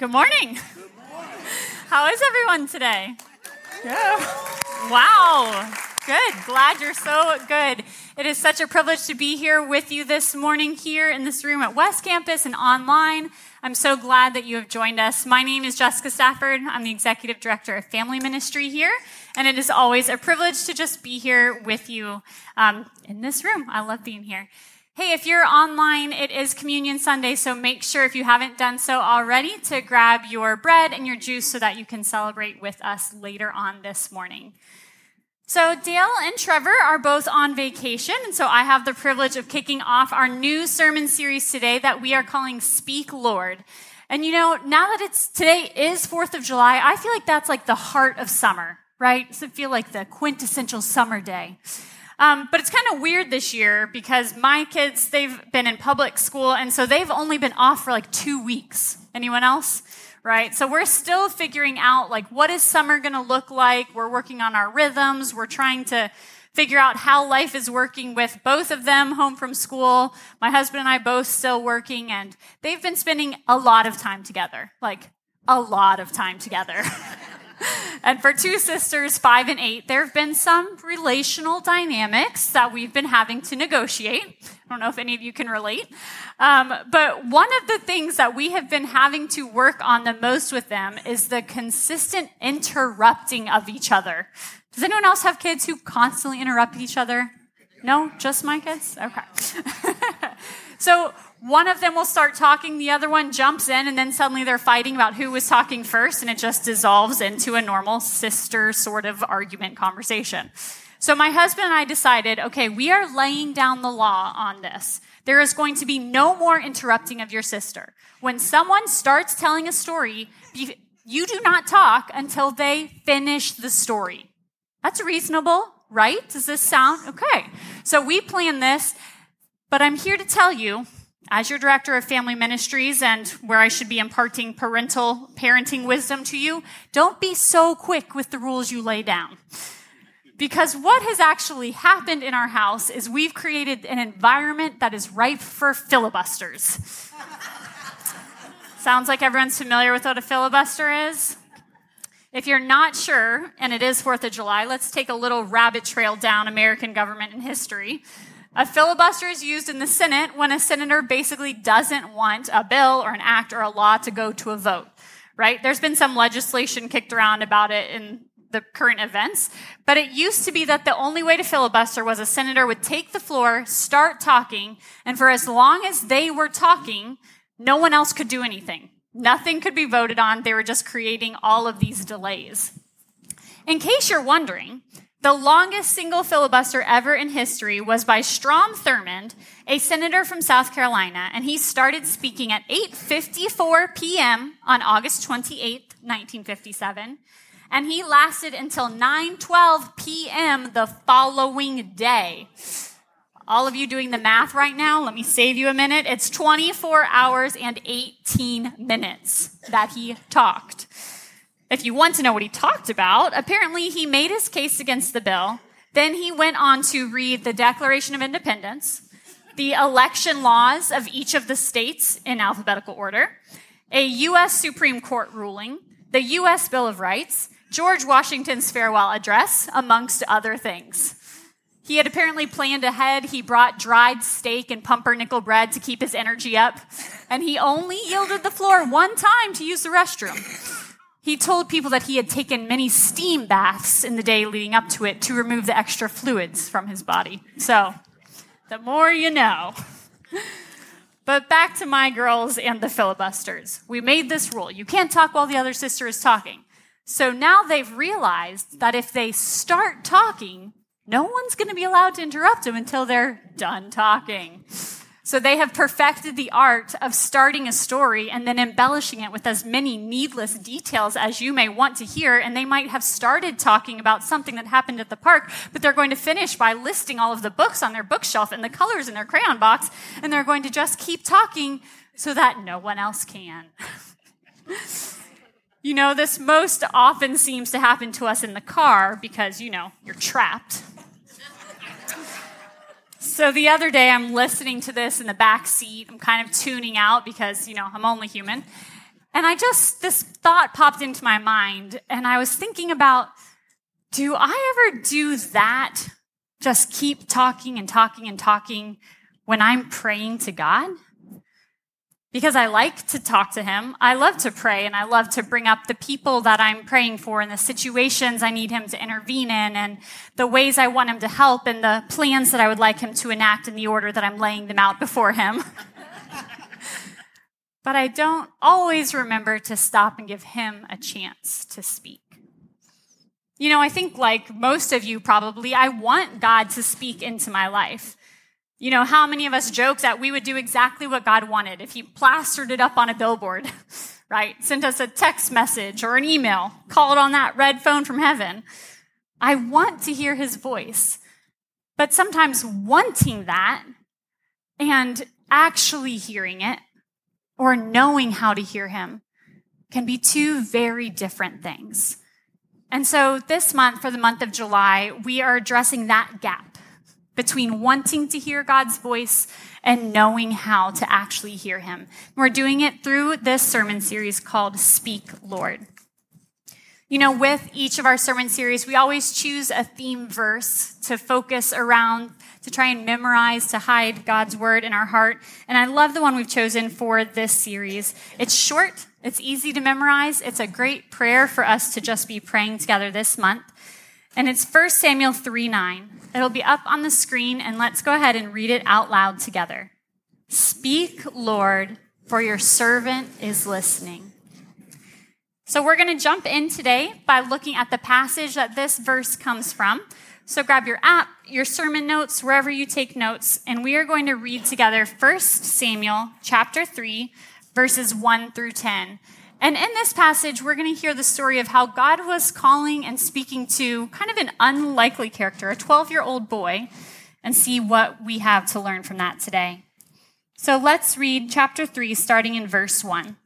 Good morning. Good morning. How is everyone today? Yeah. Wow. Good. Glad you're so good. It is such a privilege to be here with you this morning here in this room at West Campus and online. I'm so glad that you have joined us. My name is Jessica Stafford. I'm the Executive Director of Family Ministry here, and it is always a privilege to just be here with you in this room. I love being here. Hey, if you're online, it is Communion Sunday, so make sure if you haven't done so already to grab your bread and your juice so that you can celebrate with us later on this morning. So Dale and Trevor are both on vacation, and so I have the privilege of kicking off our new sermon series today that we are calling Speak, Lord. And you know, now that today is 4th of July, I feel like that's like the heart of summer, right? Does it feel like the quintessential summer day? But it's kind of weird this year because my kids, they've been in public school, and so they've only been off for like 2 weeks. Anyone else? Right? So we're still figuring out, like, what is summer going to look like? We're working on our rhythms. We're trying to figure out how life is working with both of them home from school. My husband and I both still working, and they've been spending a lot of time together, like a lot of time together. And for two sisters, 5 and 8, there have been some relational dynamics that we've been having to negotiate. I don't know if any of you can relate. But one of the things that we have been having to work on the most with them is the consistent interrupting of each other. Does anyone else have kids who constantly interrupt each other? No? Just my kids? Okay. So one of them will start talking, the other one jumps in, and then suddenly they're fighting about who was talking first, and it just dissolves into a normal sister sort of argument conversation. So my husband and I decided, okay, we are laying down the law on this. There is going to be no more interrupting of your sister. When someone starts telling a story, you do not talk until they finish the story. That's reasonable, right? Does this sound okay? So we planned this. But I'm here to tell you, as your director of family ministries and where I should be imparting parenting wisdom to you, don't be so quick with the rules you lay down. Because what has actually happened in our house is we've created an environment that is ripe for filibusters. Sounds like everyone's familiar with what a filibuster is? If you're not sure, and it is 4th of July, let's take a little rabbit trail down American government and history. A filibuster is used in the Senate when a senator basically doesn't want a bill or an act or a law to go to a vote, right? There's been some legislation kicked around about it in the current events, but it used to be that the only way to filibuster was a senator would take the floor, start talking, and for as long as they were talking, no one else could do anything. Nothing could be voted on. They were just creating all of these delays. In case you're wondering, the longest single filibuster ever in history was by Strom Thurmond, a senator from South Carolina, and he started speaking at 8:54 p.m. on August 28, 1957, and he lasted until 9:12 p.m. the following day. All of you doing the math right now, let me save you a minute. It's 24 hours and 18 minutes that he talked. If you want to know what he talked about, apparently he made his case against the bill. Then he went on to read the Declaration of Independence, the election laws of each of the states in alphabetical order, a U.S. Supreme Court ruling, the U.S. Bill of Rights, George Washington's farewell address, amongst other things. He had apparently planned ahead. He brought dried steak and pumpernickel bread to keep his energy up, and he only yielded the floor one time to use the restroom. He told people that he had taken many steam baths in the day leading up to it to remove the extra fluids from his body. So, the more you know. But back to my girls and the filibusters. We made this rule. You can't talk while the other sister is talking. So now they've realized that if they start talking, no one's going to be allowed to interrupt them until they're done talking. So they have perfected the art of starting a story and then embellishing it with as many needless details as you may want to hear. And they might have started talking about something that happened at the park, but they're going to finish by listing all of the books on their bookshelf and the colors in their crayon box. And they're going to just keep talking so that no one else can. You know, this most often seems to happen to us in the car because, you know, you're trapped. So the other day, I'm listening to this in the back seat. I'm kind of tuning out because, you know, I'm only human. And this thought popped into my mind, and I was thinking about, do I ever do that? Just keep talking and talking and talking when I'm praying to God? Because I like to talk to him. I love to pray, and I love to bring up the people that I'm praying for and the situations I need him to intervene in and the ways I want him to help and the plans that I would like him to enact in the order that I'm laying them out before him. But I don't always remember to stop and give him a chance to speak. You know, I think like most of you probably, I want God to speak into my life. You know, how many of us joke that we would do exactly what God wanted if he plastered it up on a billboard, right? Sent us a text message or an email, called on that red phone from heaven. I want to hear his voice, but sometimes wanting that and actually hearing it or knowing how to hear him can be two very different things. And so this month, for the month of July, we are addressing that gap between wanting to hear God's voice and knowing how to actually hear him. We're doing it through this sermon series called Speak, Lord. You know, with each of our sermon series, we always choose a theme verse to focus around, to try and memorize, to hide God's word in our heart. And I love the one we've chosen for this series. It's short, it's easy to memorize, it's a great prayer for us to just be praying together this month. And it's 1 Samuel 3:9. It'll be up on the screen, and let's go ahead and read it out loud together. Speak, Lord, for your servant is listening. So we're going to jump in today by looking at the passage that this verse comes from. So grab your app, your sermon notes, wherever you take notes, and we are going to read together 1 Samuel chapter 3, verses 1 through 10. And in this passage, we're going to hear the story of how God was calling and speaking to kind of an unlikely character, a 12-year-old boy, and see what we have to learn from that today. So let's read chapter 3, starting in verse 1.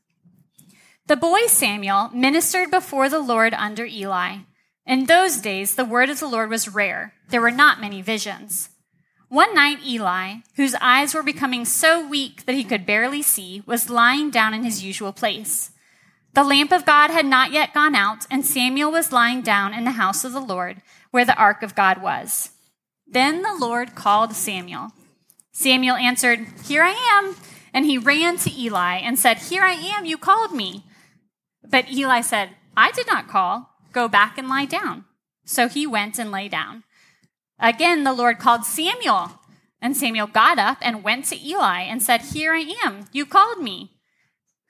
The boy Samuel ministered before the Lord under Eli. In those days, the word of the Lord was rare. There were not many visions. One night, Eli, whose eyes were becoming so weak that he could barely see, was lying down in his usual place. The lamp of God had not yet gone out, and Samuel was lying down in the house of the Lord, where the ark of God was. Then the Lord called Samuel. Samuel answered, "Here I am." And he ran to Eli and said, "Here I am, you called me." But Eli said, "I did not call. Go back and lie down." So he went and lay down. Again the Lord called Samuel, and Samuel got up and went to Eli and said, "Here I am, you called me."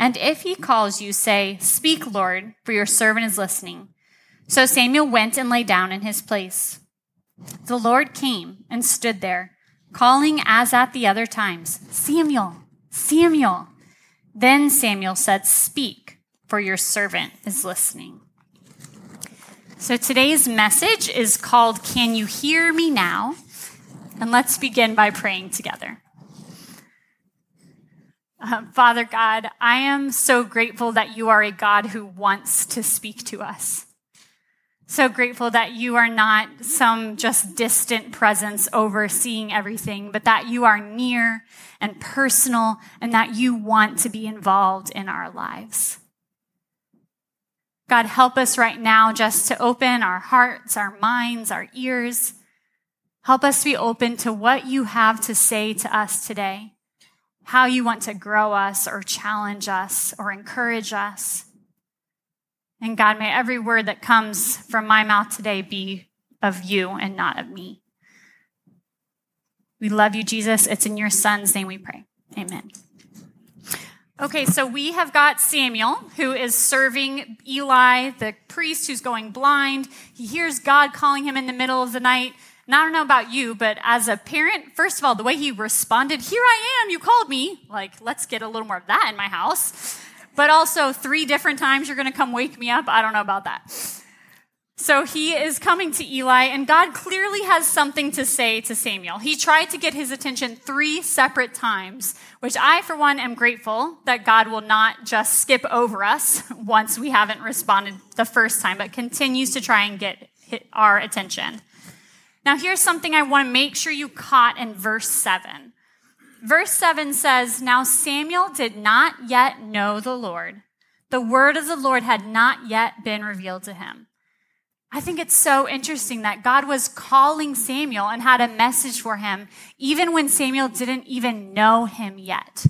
And if he calls you, say, 'Speak, Lord, for your servant is listening.'" So Samuel went and lay down in his place. The Lord came and stood there, calling as at the other times, "Samuel, Samuel." Then Samuel said, "Speak, for your servant is listening." So today's message is called "Can You Hear Me Now?" And let's begin by praying together. Father God, I am so grateful that you are a God who wants to speak to us. So grateful that you are not some just distant presence overseeing everything, but that you are near and personal and that you want to be involved in our lives. God, help us right now just to open our hearts, our minds, our ears. Help us be open to what you have to say to us today. how you want to grow us or challenge us or encourage us. And God, may every word that comes from my mouth today be of you and not of me. We love you, Jesus. It's in your son's name we pray. Amen. Okay, so we have got Samuel, who is serving Eli, the priest who's going blind. He hears God calling him in the middle of the night. And I don't know about you, but as a parent, first of all, the way he responded, "Here I am, you called me." Like, let's get a little more of that in my house. But also, 3 different times you're going to come wake me up. I don't know about that. So he is coming to Eli, and God clearly has something to say to Samuel. He tried to get his attention 3 separate times, which I, for one, am grateful that God will not just skip over us once we haven't responded the first time, but continues to try and get our attention. Now, here's something I want to make sure you caught in verse 7. Verse 7 says, "Now Samuel did not yet know the Lord. The word of the Lord had not yet been revealed to him." I think it's so interesting that God was calling Samuel and had a message for him, even when Samuel didn't even know him yet.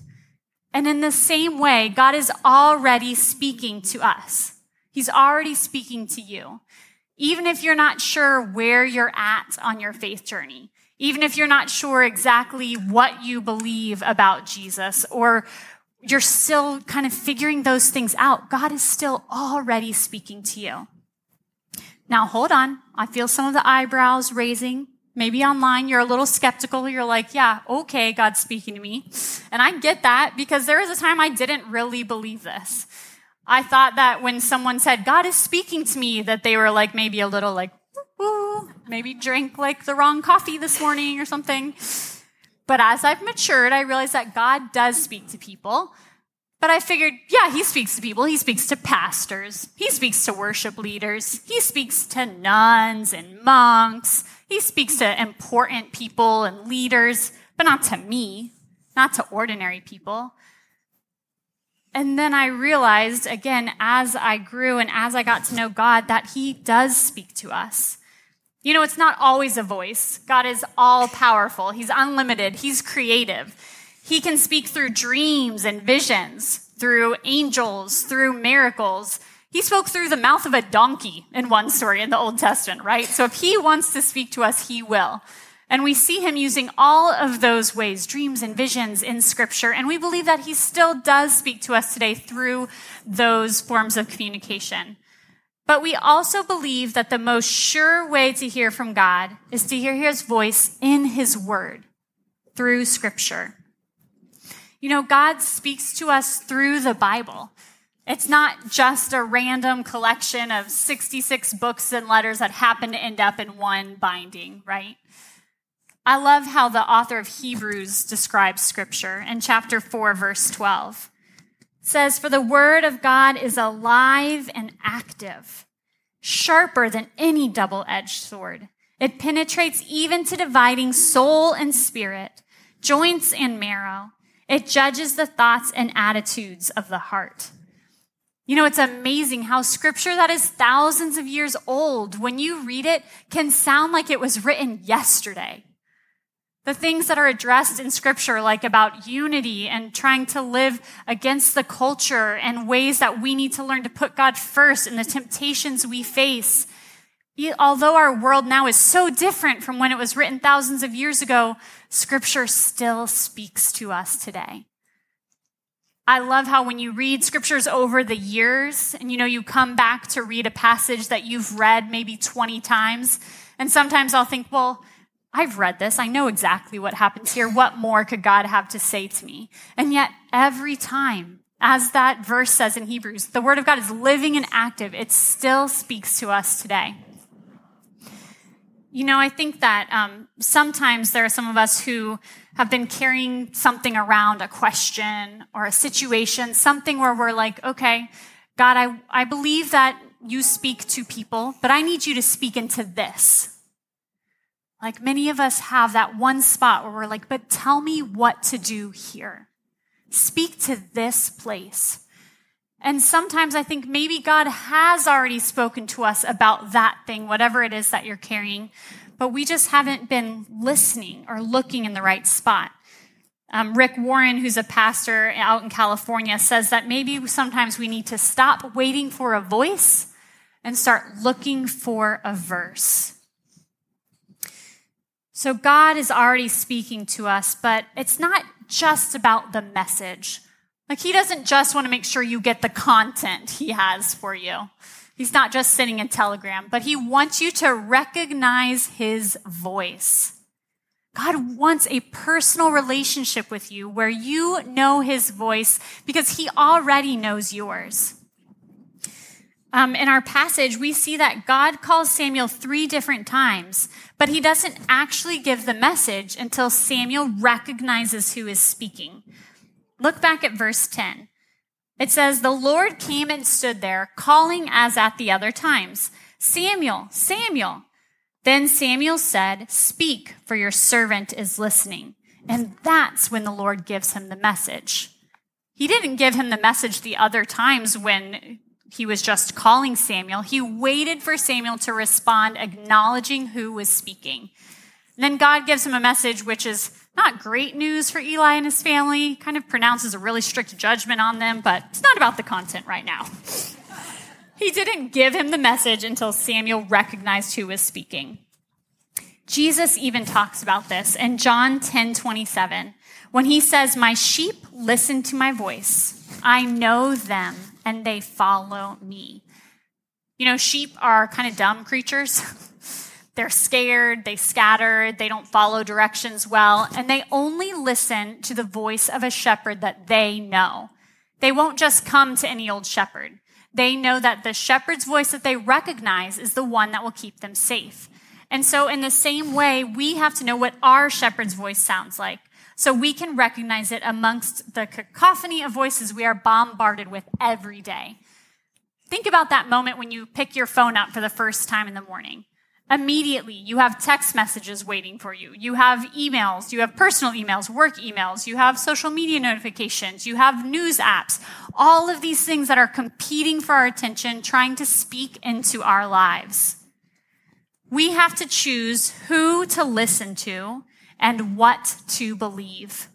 And in the same way, God is already speaking to us. He's already speaking to you. Even if you're not sure where you're at on your faith journey, even if you're not sure exactly what you believe about Jesus, or you're still kind of figuring those things out, God is still already speaking to you. Now, hold on. I feel some of the eyebrows raising. Maybe online you're a little skeptical. You're like, yeah, okay, God's speaking to me. And I get that, because there was a time I didn't really believe this. I thought that when someone said, God is speaking to me, that they were like maybe a little like, ooh, maybe drank like the wrong coffee this morning or something. But as I've matured, I realized that God does speak to people. But I figured, yeah, he speaks to people. He speaks to pastors. He speaks to worship leaders. He speaks to nuns and monks. He speaks to important people and leaders, but not to me, not to ordinary people. And then I realized, again, as I grew and as I got to know God, that he does speak to us. You know, it's not always a voice. God is all-powerful. He's unlimited. He's creative. He can speak through dreams and visions, through angels, through miracles. He spoke through the mouth of a donkey in one story in the Old Testament, right? So if he wants to speak to us, he will. And we see him using all of those ways, dreams and visions, in Scripture. And we believe that he still does speak to us today through those forms of communication. But we also believe that the most sure way to hear from God is to hear his voice in his word, through Scripture. You know, God speaks to us through the Bible. It's not just a random collection of 66 books and letters that happen to end up in one binding, right? I love how the author of Hebrews describes Scripture in chapter 4, verse 12. It says, "For the word of God is alive and active, sharper than any double-edged sword. It penetrates even to dividing soul and spirit, joints and marrow. It judges the thoughts and attitudes of the heart." You know, it's amazing how Scripture that is thousands of years old, when you read it, can sound like it was written yesterday. The things that are addressed in Scripture, like about unity and trying to live against the culture and ways that we need to learn to put God first and the temptations we face. Although our world now is so different from when it was written thousands of years ago, Scripture still speaks to us today. I love how when you read Scriptures over the years, and you know, you come back to read a passage that you've read maybe 20 times, and sometimes I'll think, well, I've read this. I know exactly what happens here. What more could God have to say to me? And yet every time, as that verse says in Hebrews, the word of God is living and active. It still speaks to us today. You know, I think that sometimes there are some of us who have been carrying something around, a question or a situation, something where we're like, okay, God, I believe that you speak to people, but I need you to speak into this. Like, many of us have that one spot where we're like, but tell me what to do here. Speak to this place. And sometimes I think maybe God has already spoken to us about that thing, whatever it is that you're carrying, but we just haven't been listening or looking in the right spot. Rick Warren, who's a pastor out in California, says that maybe sometimes we need to stop waiting for a voice and start looking for a verse. So God is already speaking to us, but it's not just about the message. Like, he doesn't just want to make sure you get the content he has for you. He's not just sending a telegram, but he wants you to recognize his voice. God wants a personal relationship with you where you know his voice because he already knows yours. In our passage, we see that God calls Samuel 3 different times, but he doesn't actually give the message until Samuel recognizes who is speaking. Look back at verse 10. It says, "The Lord came and stood there, calling as at the other times, 'Samuel, Samuel.' Then Samuel said, 'Speak, for your servant is listening.'" And that's when the Lord gives him the message. He didn't give him the message the other times when he was just calling Samuel. He waited for Samuel to respond, acknowledging who was speaking. And then God gives him a message, which is not great news for Eli and his family. Kind of pronounces a really strict judgment on them, but it's not about the content right now. He didn't give him the message until Samuel recognized who was speaking. Jesus even talks about this in John 10:27, when he says, "My sheep listen to my voice. I know them, and they follow me." You know, sheep are kind of dumb creatures. They're scared, they scatter, they don't follow directions well, and they only listen to the voice of a shepherd that they know. They won't just come to any old shepherd. They know that the shepherd's voice that they recognize is the one that will keep them safe. And so in the same way, we have to know what our shepherd's voice sounds like so we can recognize it amongst the cacophony of voices we are bombarded with every day. Think about that moment when you pick your phone up for the first time in the morning. Immediately, you have text messages waiting for you. You have emails. You have personal emails, work emails. You have social media notifications. You have news apps. All of these things that are competing for our attention, trying to speak into our lives. We have to choose who to listen to and what to believe.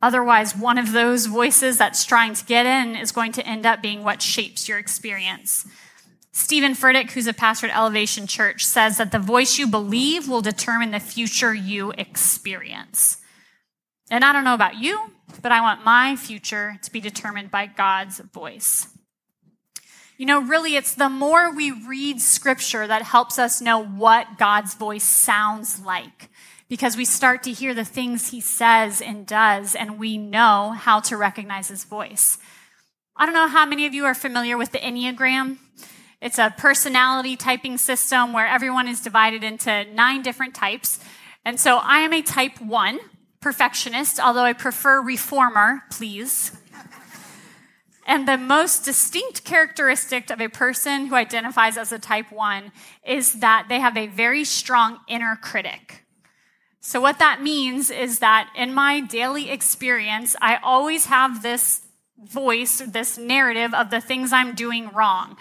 Otherwise, one of those voices that's trying to get in is going to end up being what shapes your experience. Stephen Furtick, who's a pastor at Elevation Church, says that the voice you believe will determine the future you experience. And I don't know about you, but I want my future to be determined by God's voice. You know, really, it's the more we read Scripture that helps us know what God's voice sounds like, because we start to hear the things he says and does, and we know how to recognize his voice. I don't know how many of you are familiar with the Enneagram. It's a personality typing system where everyone is divided into 9 different types. And so I am a type 1 perfectionist, although I prefer reformer, please. And the most distinct characteristic of a person who identifies as a type 1 is that they have a very strong inner critic. So what that means is that in my daily experience, I always have this voice, this narrative of the things I'm doing wrong.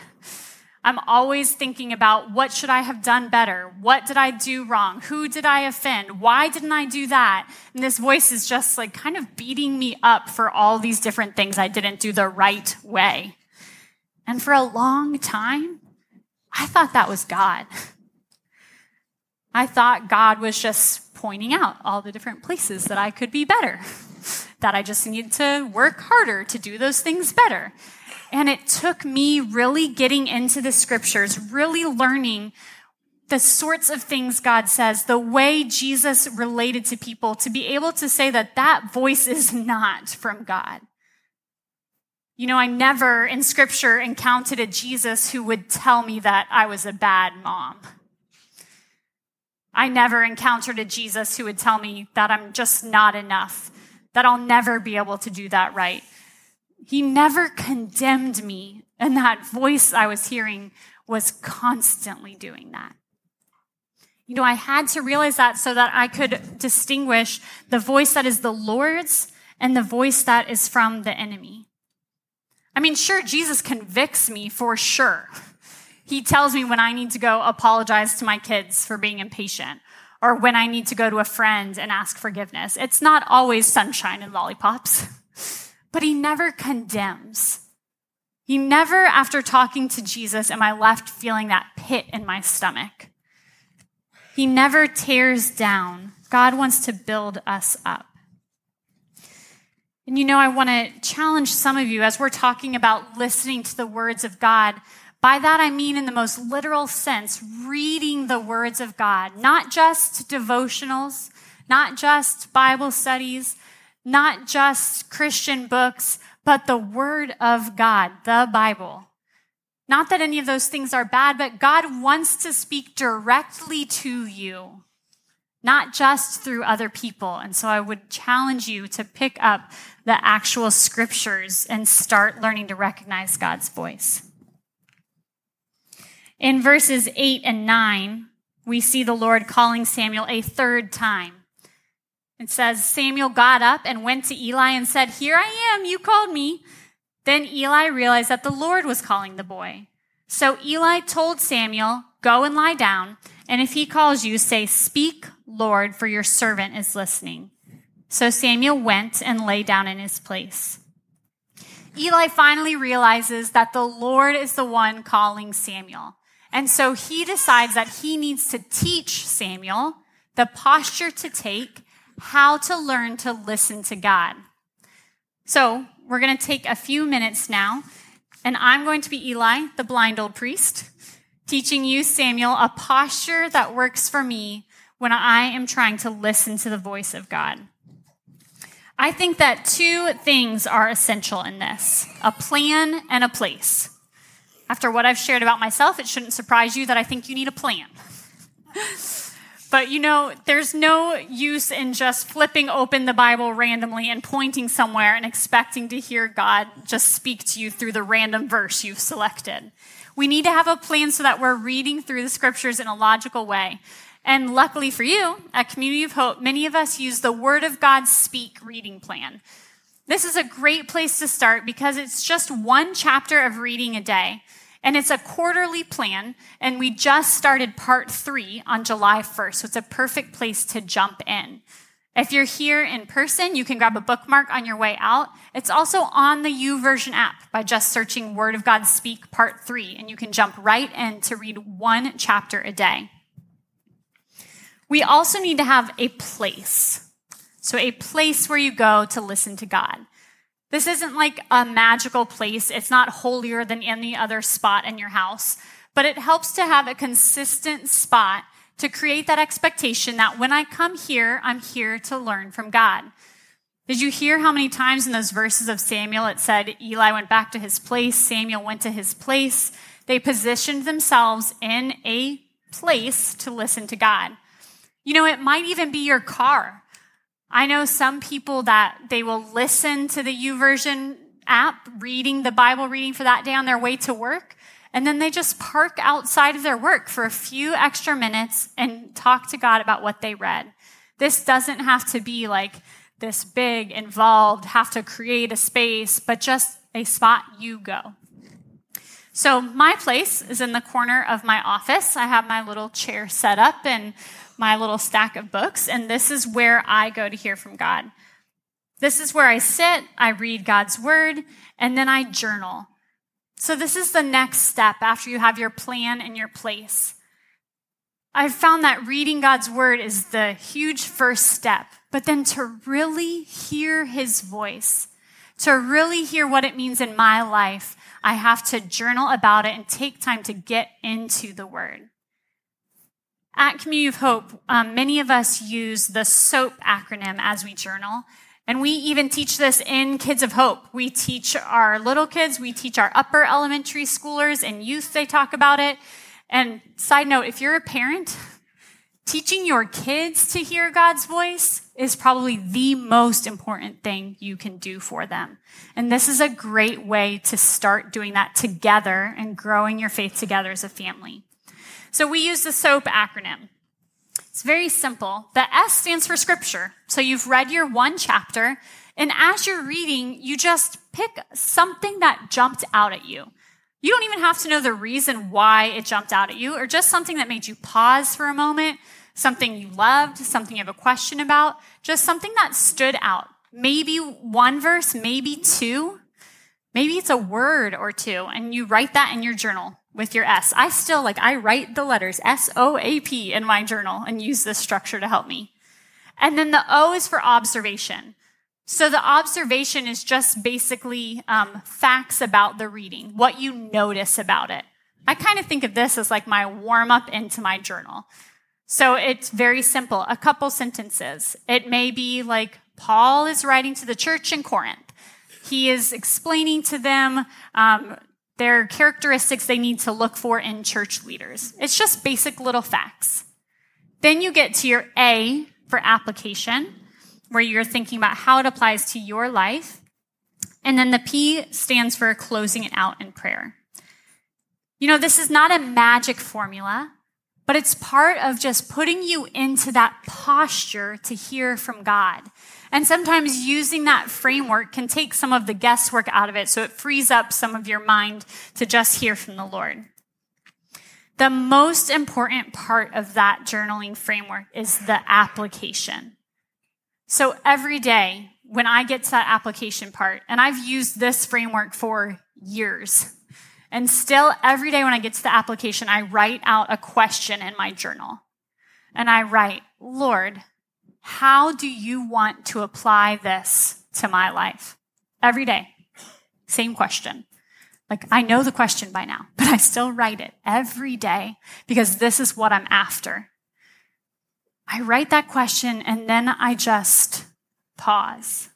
I'm always thinking about, what should I have done better? What did I do wrong? Who did I offend? Why didn't I do that? And this voice is just like kind of beating me up for all these different things I didn't do the right way. And for a long time, I thought that was God. I thought God was just pointing out all the different places that I could be better, that I just needed to work harder to do those things better. And it took me really getting into the Scriptures, really learning the sorts of things God says, the way Jesus related to people, to be able to say that that voice is not from God. You know, I never in Scripture encountered a Jesus who would tell me that I was a bad mom. I never encountered a Jesus who would tell me that I'm just not enough, that I'll never be able to do that right. He never condemned me, and that voice I was hearing was constantly doing that. You know, I had to realize that so that I could distinguish the voice that is the Lord's and the voice that is from the enemy. I mean, sure, Jesus convicts me for sure. He tells me when I need to go apologize to my kids for being impatient, or when I need to go to a friend and ask forgiveness. It's not always sunshine and lollipops, but he never condemns. He never, after talking to Jesus, am I left feeling that pit in my stomach. He never tears down. God wants to build us up. And I want to challenge some of you as we're talking about listening to the words of God. By that, I mean in the most literal sense, reading the words of God, not just devotionals, not just Bible studies, not just Christian books, but the Word of God, the Bible. Not that any of those things are bad, but God wants to speak directly to you, not just through other people. And so I would challenge you to pick up the actual scriptures and start learning to recognize God's voice. In verses 8 and 9, we see the Lord calling Samuel a third time. It says, Samuel got up and went to Eli and said, "Here I am, you called me." Then Eli realized that the Lord was calling the boy. So Eli told Samuel, "Go and lie down, and if he calls you, say, 'Speak, Lord, for your servant is listening.'" So Samuel went and lay down in his place. Eli finally realizes that the Lord is the one calling Samuel. And so he decides that he needs to teach Samuel the posture to take, how to learn to listen to God. So we're going to take a few minutes now, and I'm going to be Eli, the blind old priest, teaching you, Samuel, a posture that works for me when I am trying to listen to the voice of God. I think that two things are essential in this, a plan and a place. After what I've shared about myself, it shouldn't surprise you that I think you need a plan. But there's no use in just flipping open the Bible randomly and pointing somewhere and expecting to hear God just speak to you through the random verse you've selected. We need to have a plan so that we're reading through the scriptures in a logical way. And luckily for you, at Community of Hope, many of us use the Word of God Speak reading plan. This is a great place to start because it's just one chapter of reading a day. And it's a quarterly plan, and we just started part 3 on July 1st, so it's a perfect place to jump in. If you're here in person, you can grab a bookmark on your way out. It's also on the YouVersion app by just searching Word of God Speak Part 3, and you can jump right in to read one chapter a day. We also need to have a place, so a place where you go to listen to God. This isn't like a magical place. It's not holier than any other spot in your house, but it helps to have a consistent spot to create that expectation that when I come here, I'm here to learn from God. Did you hear how many times in those verses of Samuel it said Eli went back to his place, Samuel went to his place? They positioned themselves in a place to listen to God. It might even be your car. I know some people that they will listen to the YouVersion app, reading the Bible reading for that day on their way to work, and then they just park outside of their work for a few extra minutes and talk to God about what they read. This doesn't have to be like this big, involved, have to create a space, but just a spot you go. So my place is in the corner of my office. I have my little chair set up and my little stack of books, and this is where I go to hear from God. This is where I sit, I read God's word, and then I journal. So this is the next step after you have your plan and your place. I've found that reading God's word is the huge first step, but then to really hear his voice, to really hear what it means in my life, I have to journal about it and take time to get into the word. At Community of Hope, many of us use the SOAP acronym as we journal, and we even teach this in Kids of Hope. We teach our little kids, we teach our upper elementary schoolers and youth, they talk about it. And side note, if you're a parent, teaching your kids to hear God's voice is probably the most important thing you can do for them. And this is a great way to start doing that together and growing your faith together as a family. So we use the SOAP acronym. It's very simple. The S stands for scripture. So you've read your one chapter, and as you're reading, you just pick something that jumped out at you. You don't even have to know the reason why it jumped out at you, or just something that made you pause for a moment, something you loved, something you have a question about, just something that stood out. Maybe one verse, maybe two, maybe it's a word or two, and you write that in your journal with your S. I still, I write the letters SOAP in my journal and use this structure to help me. And then the O is for observation. So the observation is just basically facts about the reading, what you notice about it. I kind of think of this as my warm-up into my journal. So it's very simple, a couple sentences. It may be Paul is writing to the church in Corinth. He is explaining to them their characteristics they need to look for in church leaders. It's just basic little facts. Then you get to your A for application, where you're thinking about how it applies to your life. And then the P stands for closing it out in prayer. This is not a magic formula, but it's part of just putting you into that posture to hear from God. And sometimes using that framework can take some of the guesswork out of it, so it frees up some of your mind to just hear from the Lord. The most important part of that journaling framework is the application. So every day when I get to that application part, and I've used this framework for years, and still every day when I get to the application, I write out a question in my journal. And I write, Lord, how do you want to apply this to my life? Every day, same question. I know the question by now, but I still write it every day because this is what I'm after. I write that question, and then I just pause.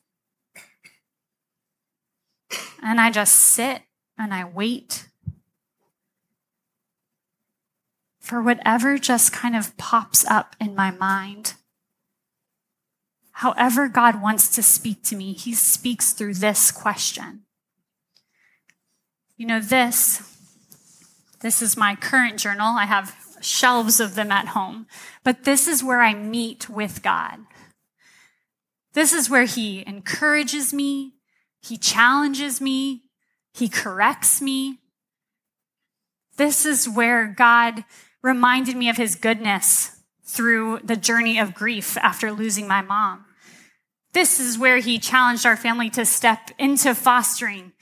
And I just sit, and I wait for whatever just kind of pops up in my mind. However God wants to speak to me, he speaks through this question. This is my current journal. I have shelves of them at home. But this is where I meet with God. This is where he encourages me, he challenges me, he corrects me. This is where God reminded me of his goodness through the journey of grief after losing my mom. This is where he challenged our family to step into fostering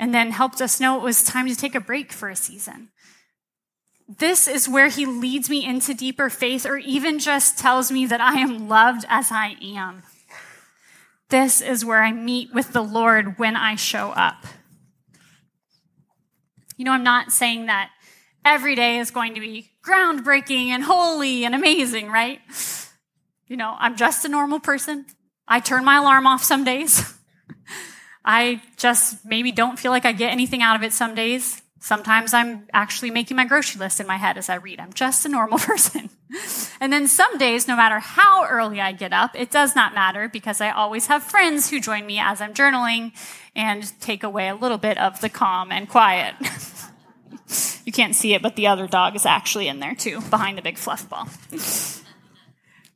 and then helped us know it was time to take a break for a season. This is where he leads me into deeper faith, or even just tells me that I am loved as I am. This is where I meet with the Lord when I show up. I'm not saying that every day is going to be groundbreaking and holy and amazing, right? I'm just a normal person. I turn my alarm off some days. I just maybe don't feel like I get anything out of it some days. Sometimes I'm actually making my grocery list in my head as I read. I'm just a normal person. And then some days, no matter how early I get up, it does not matter because I always have friends who join me as I'm journaling and take away a little bit of the calm and quiet. You can't see it, but the other dog is actually in there too, behind the big fluff ball.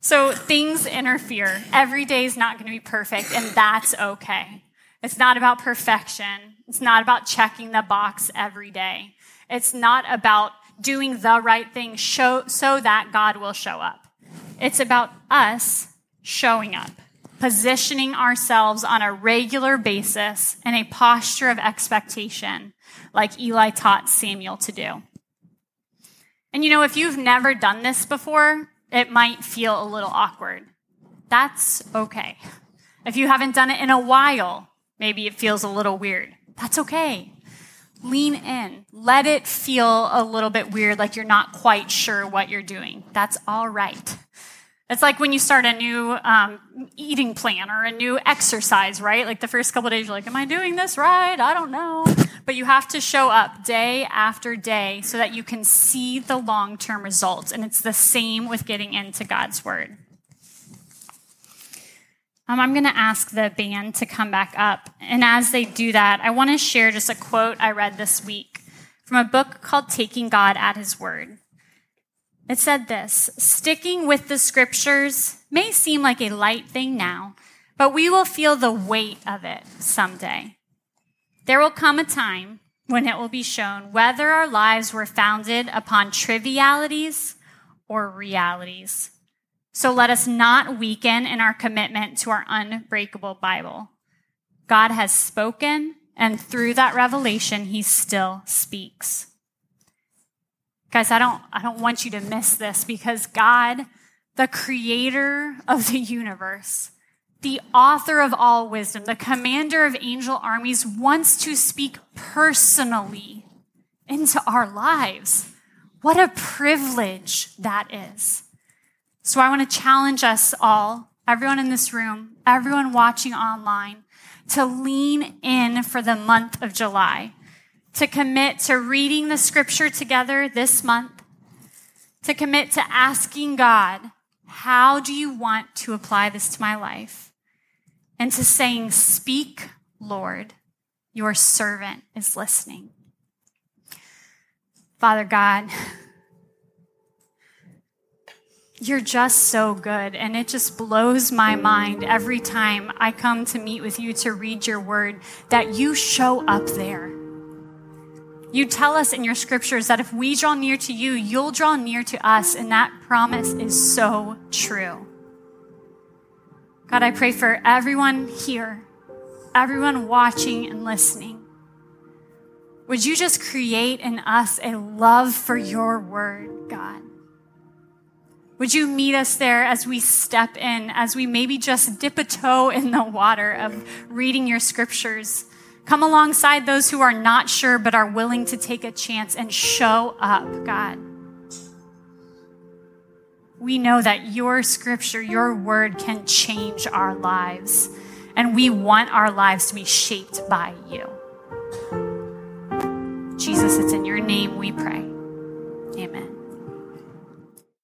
So things interfere. Every day is not going to be perfect, and that's okay. It's not about perfection. It's not about checking the box every day. It's not about doing the right thing so that God will show up. It's about us showing up, positioning ourselves on a regular basis in a posture of expectation, like Eli taught Samuel to do. And if you've never done this before, it might feel a little awkward. That's okay. If you haven't done it in a while, maybe it feels a little weird. That's okay. Lean in. Let it feel a little bit weird, like you're not quite sure what you're doing. That's all right. It's like when you start a new eating plan or a new exercise, right? The first couple of days, you're like, am I doing this right? I don't know. But you have to show up day after day so that you can see the long-term results. And it's the same with getting into God's Word. I'm going to ask the band to come back up. And as they do that, I want to share just a quote I read this week from a book called Taking God at His Word. It said this, "Sticking with the scriptures may seem like a light thing now, but we will feel the weight of it someday. There will come a time when it will be shown whether our lives were founded upon trivialities or realities, So let us not weaken in our commitment to our unbreakable Bible. God has spoken, and through that revelation, he still speaks. Guys, I don't want you to miss this, because God, the creator of the universe, the author of all wisdom, the commander of angel armies, wants to speak personally into our lives. What a privilege that is. So I want to challenge us all, everyone in this room, everyone watching online, to lean in for the month of July, to commit to reading the scripture together this month, to commit to asking God, how do you want to apply this to my life? And to saying, speak, Lord, your servant is listening. Father God, you're just so good, and it just blows my mind every time I come to meet with you to read your word, that you show up there. You tell us in your scriptures that if we draw near to you, you'll draw near to us, and that promise is so true. God, I pray for everyone here, everyone watching and listening. Would you just create in us a love for your word, God? Would you meet us there as we step in, as we maybe just dip a toe in the water of reading your scriptures? Come alongside those who are not sure but are willing to take a chance and show up, God. We know that your scripture, your word can change our lives, and we want our lives to be shaped by you. Jesus, it's in your name we pray. Amen.